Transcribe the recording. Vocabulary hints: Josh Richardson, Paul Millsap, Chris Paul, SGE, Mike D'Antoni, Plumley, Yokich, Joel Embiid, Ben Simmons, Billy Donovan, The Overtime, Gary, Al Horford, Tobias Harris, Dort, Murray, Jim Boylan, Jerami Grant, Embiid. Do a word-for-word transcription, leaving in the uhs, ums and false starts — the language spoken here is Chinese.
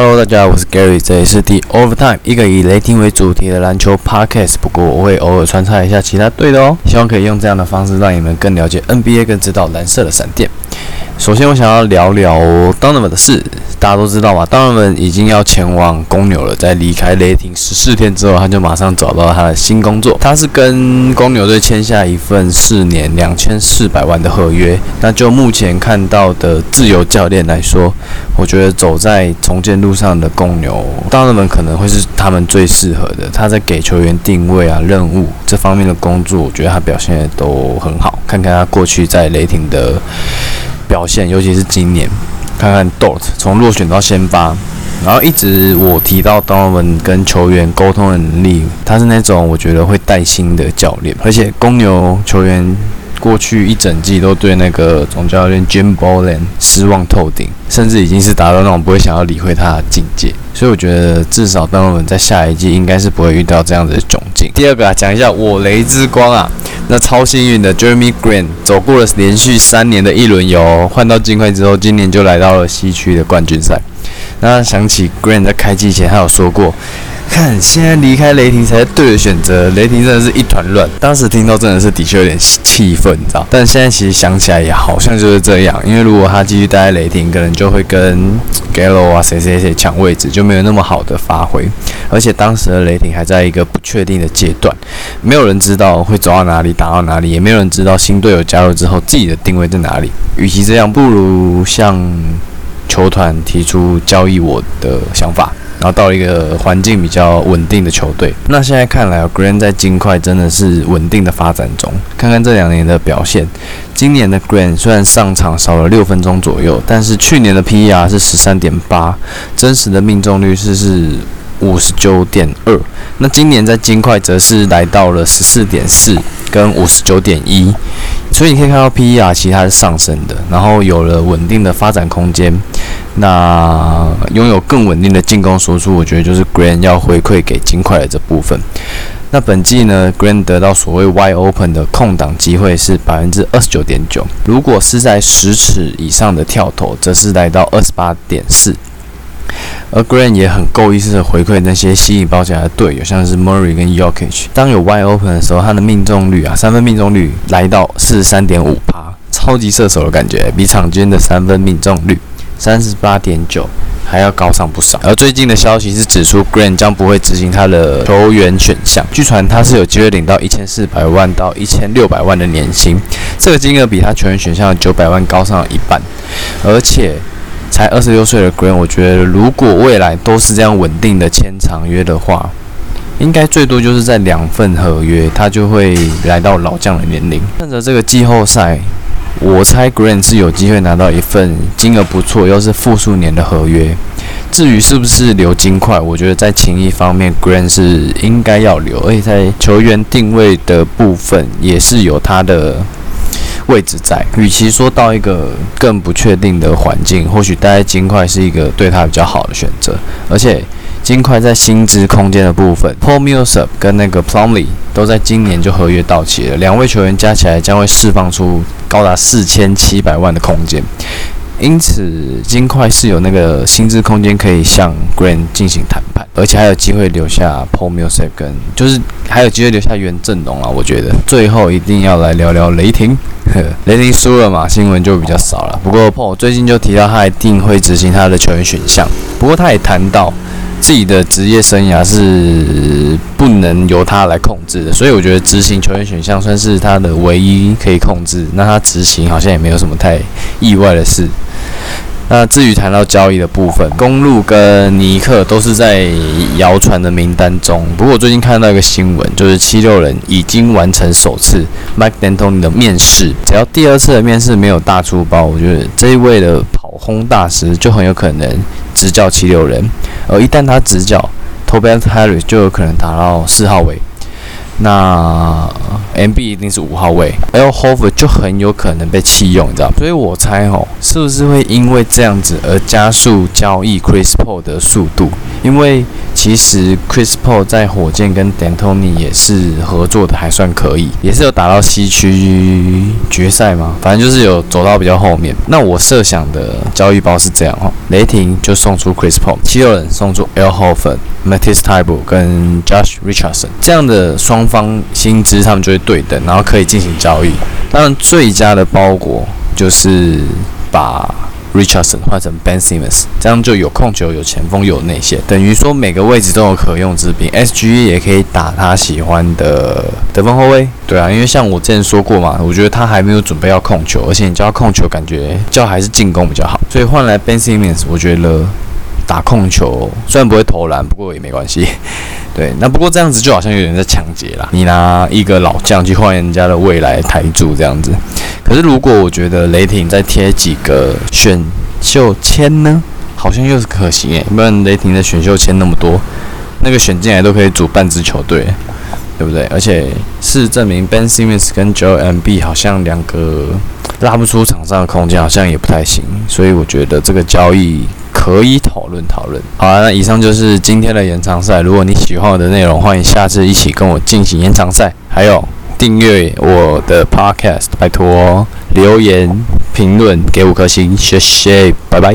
Hello， 大家好，我是 Gary， 这里是 The Overtime， 一个以雷霆为主题的篮球 Podcast。不过我会偶尔穿插一下其他队的哦，希望可以用这样的方式让你们更了解 N B A， 更知道蓝色的闪电。首先，我想要聊聊 Donovan 的事。大家都知道嘛 ，Donovan 已经要前往公牛了。在离开雷霆十四天之后，他就马上找到他的新工作。他是跟公牛队签下一份四年两千四百万的合约。那就目前看到的自由教练来说，我觉得走在重建路上的公牛 ，Donovan 可能会是他们最适合的。他在给球员定位啊、任务这方面的工作，我觉得他表现得都很好。看看他过去在雷霆的表现，尤其是今年，看看 Dort 从落选到先发，然后一直我提到 Donovan 跟球员沟通的能力，他是那种我觉得会带薪的教练，而且公牛球员过去一整季都对那个总教练 Jim Boylan 失望透顶，甚至已经是达到那种不会想要理会他的境界，所以我觉得至少 Donovan 在下一季应该是不会遇到这样子的窘境。第二个啊，讲一下我雷之光啊。那超幸运的 Jerami Grant 走过了连续三年的一轮游，换到金块之后，今年就来到了西区的冠军赛。那想起 Grant 在开季前他有说过，看现在离开雷霆才是对的选择，雷霆真的是一团乱。当时听到真的是的确有点气愤，你知道？但现在其实想起来也好像就是这样，因为如果他继续待在雷霆，可能就会跟 Gary 啊谁谁谁抢位置，就没有那么好的发挥。而且当时的雷霆还在一个不确定的阶段，没有人知道会走到哪里，打到哪里，也没有人知道新队友加入之后自己的定位在哪里。与其这样，不如向球团提出交易我的想法，然后到一个环境比较稳定的球队。那现在看来 Grant 在金块真的是稳定的发展中，看看这两年的表现。今年的 Grant 虽然上场少了六分钟左右，但是去年的 P E R 是 十三点八， 真实的命中率是是 五十九点二， 那今年在金块则是来到了 十四点四 跟 五十九点一， 所以你可以看到 P E R 其实它是上升的，然后有了稳定的发展空间。那拥有更稳定的进攻输出，我觉得就是 Grant 要回馈给金块的这部分。那本季呢 ，Grant 得到所谓 wide open 的空档机会是 百分之二十九点九， 如果是在十尺以上的跳投，则是来到 二十八点四。而 Grant 也很够意识的回馈那些吸引包夹的队友，像是 Murray 跟 Yokich， 当有 wide open 的时候，他的命中率啊，三分命中率来到 百分之四十三点五， 超级射手的感觉，比场均的三分命中率 百分之三十八点九 还要高上不少。而最近的消息是指出 Grant 将不会执行他的球员选项，据传他是有机会领到一千四百万到一千六百万的年薪，这个金额比他球员选项的九百万高上了一半。而且才二十六岁的 Grant， 我觉得如果未来都是这样稳定的签长约的话，应该最多就是在两份合约他就会来到老将的年龄。趁着这个季后赛，我猜 Grant 是有机会拿到一份金额不错又是复数年的合约。至于是不是留金块，我觉得在情谊方面 Grant 是应该要留，而且在球员定位的部分也是有他的位置在。与其说到一个更不确定的环境，或许待在金块是一个对他比较好的选择。而且金块在薪资空间的部分 ，Paul Millsap 跟那个 Plumley 都在今年就合约到期了，两位球员加起来将会释放出高达四千七百万的空间，因此金块是有那个薪资空间可以向 Grant 进行谈判，而且还有机会留下 Paul Millsap 跟就是还有机会留下原阵容啊。我觉得最后一定要来聊聊雷霆。雷霆输了嘛，新闻就比较少了。不过 Paul 最近就提到他一定会执行他的球员选项，不过他也谈到自己的职业生涯是不能由他来控制的，所以我觉得执行球员选项算是他的唯一可以控制。那他执行好像也没有什么太意外的事。那至于谈到交易的部分，公路跟尼克都是在谣传的名单中。不过我最近看到一个新闻，就是七六人已经完成首次 Mike D'Antoni 的面试，只要第二次的面试没有大出包，我觉得这一位的跑轰大师就很有可能执教七六人。而一旦他执教 Tobias Harris 就有可能打到四号位。那 Embiid 一定是五号位 ，Al Horford 就很有可能被弃用，你知道？所以我猜吼，是不是会因为这样子而加速交易 Chris Paul 的速度？因为其实 Chris Paul 在火箭跟 D'Antoni 也是合作的还算可以，也是有打到西区决赛嘛，反正就是有走到比较后面。那我设想的交易包是这样吼，雷霆就送出 Chris Paul， 七六人送出 Al Horford、Matisse Thybulle 跟 Josh Richardson， 这样的双方薪资他们就会对等，然后可以进行交易。当然，最佳的包裹就是把 Richardson 换成 Ben Simmons， 这样就有控球、有前锋、有内线，等于说每个位置都有可用之兵。S G E 也可以打他喜欢的得分后卫，对啊，因为像我之前说过嘛，我觉得他还没有准备要控球，而且你叫他控球，感觉叫还是进攻比较好，所以换来 Ben Simmons， 我觉得打控球虽然不会投篮，不过也没关系。对，那不过这样子就好像有点在抢劫啦，你拿一个老将去换人家的未来台柱这样子。可是如果我觉得雷霆再贴几个选秀签呢，好像又是可行耶，不然雷霆的选秀签那么多，那个选进来都可以组半支球队，对不对？而且事实证明 Ben Simmons 跟 Joel Embiid 好像两个拉不出场上的空间，好像也不太行，所以我觉得这个交易可以讨论讨论。好啦，那以上就是今天的延长赛。如果你喜欢我的内容，欢迎下次一起跟我进行延长赛。还有订阅我的 podcast， 拜托哦，留言评论给五颗星，谢谢，拜拜。